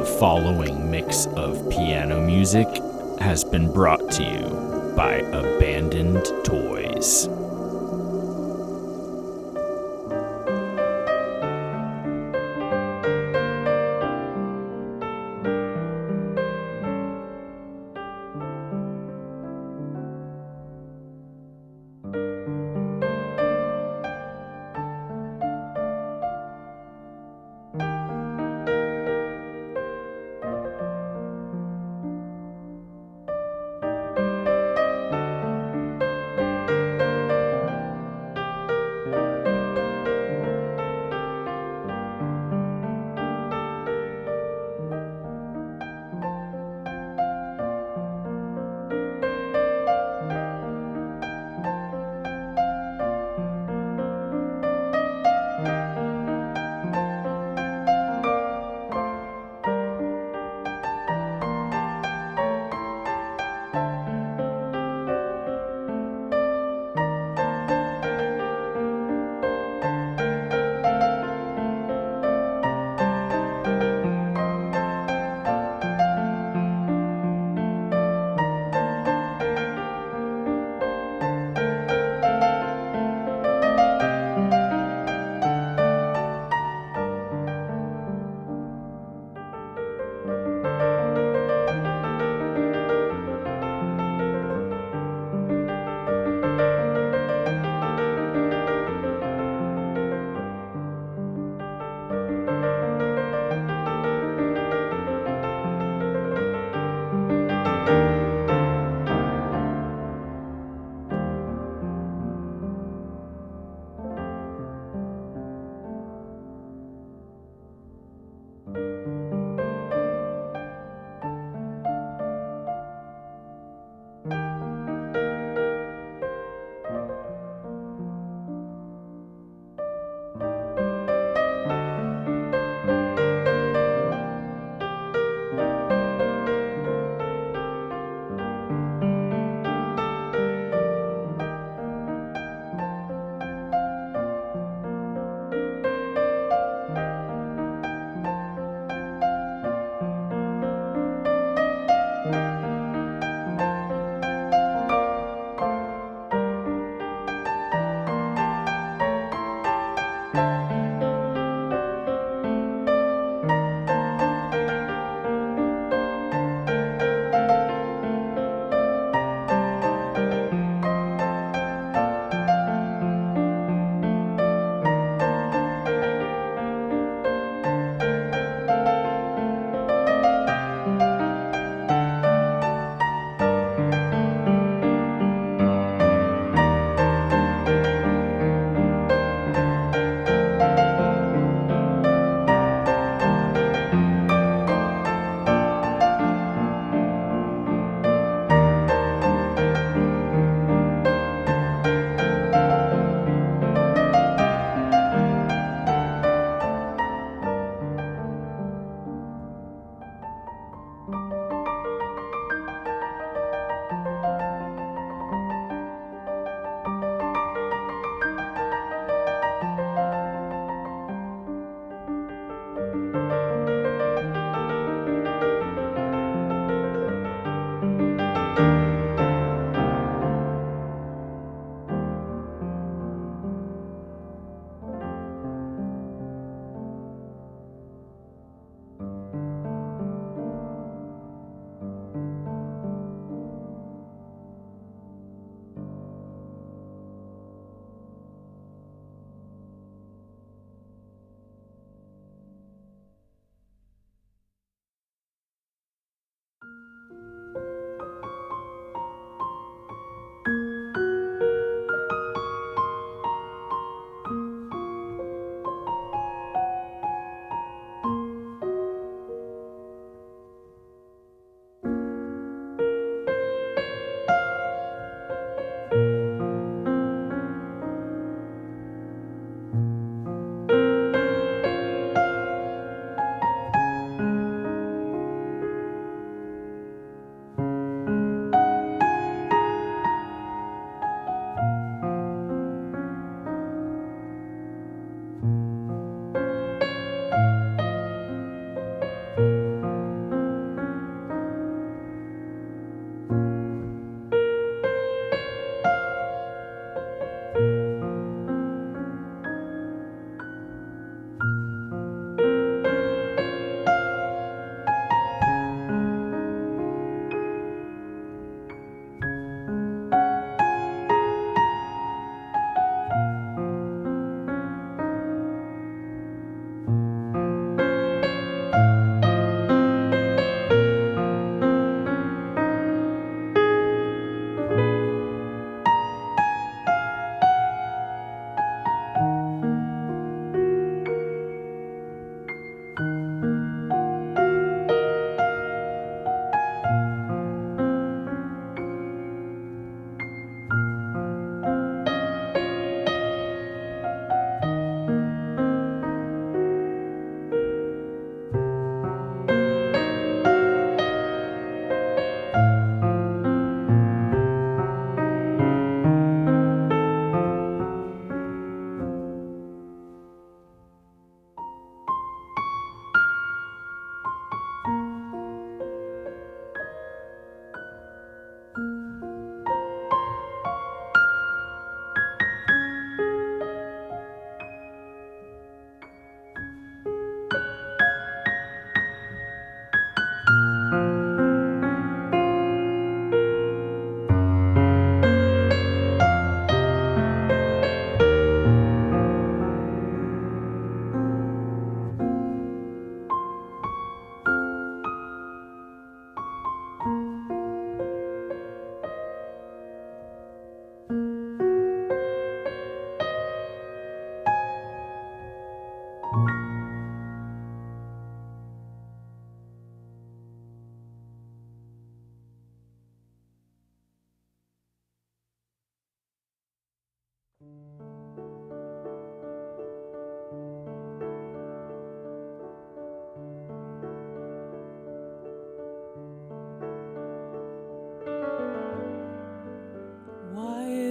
The following mix of piano music has been brought to you by Abandoned Toys.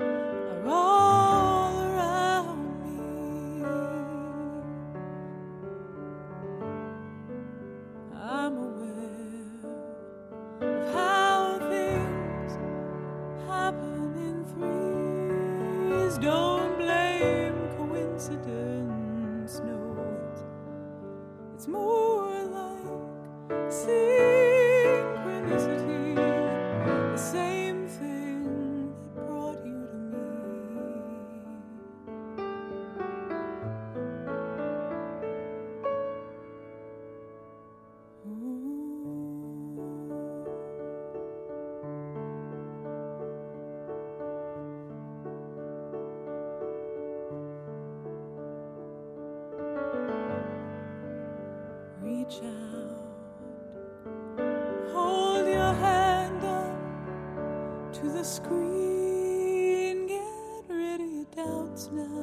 are all around me. I'm aware of how things happen in threes. Don't blame coincidence, no, it's more like synchronicity, the same thing that brought you to me. Ooh. Reach out. Hold your hand up to the screen. Get rid of your doubts now.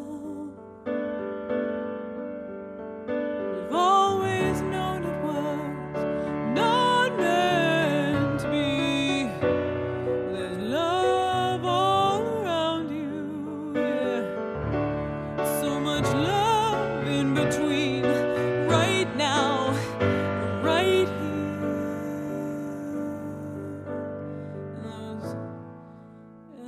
You've always known it was not meant to be. There's love all around you, yeah. So much love in between. Right now, right here.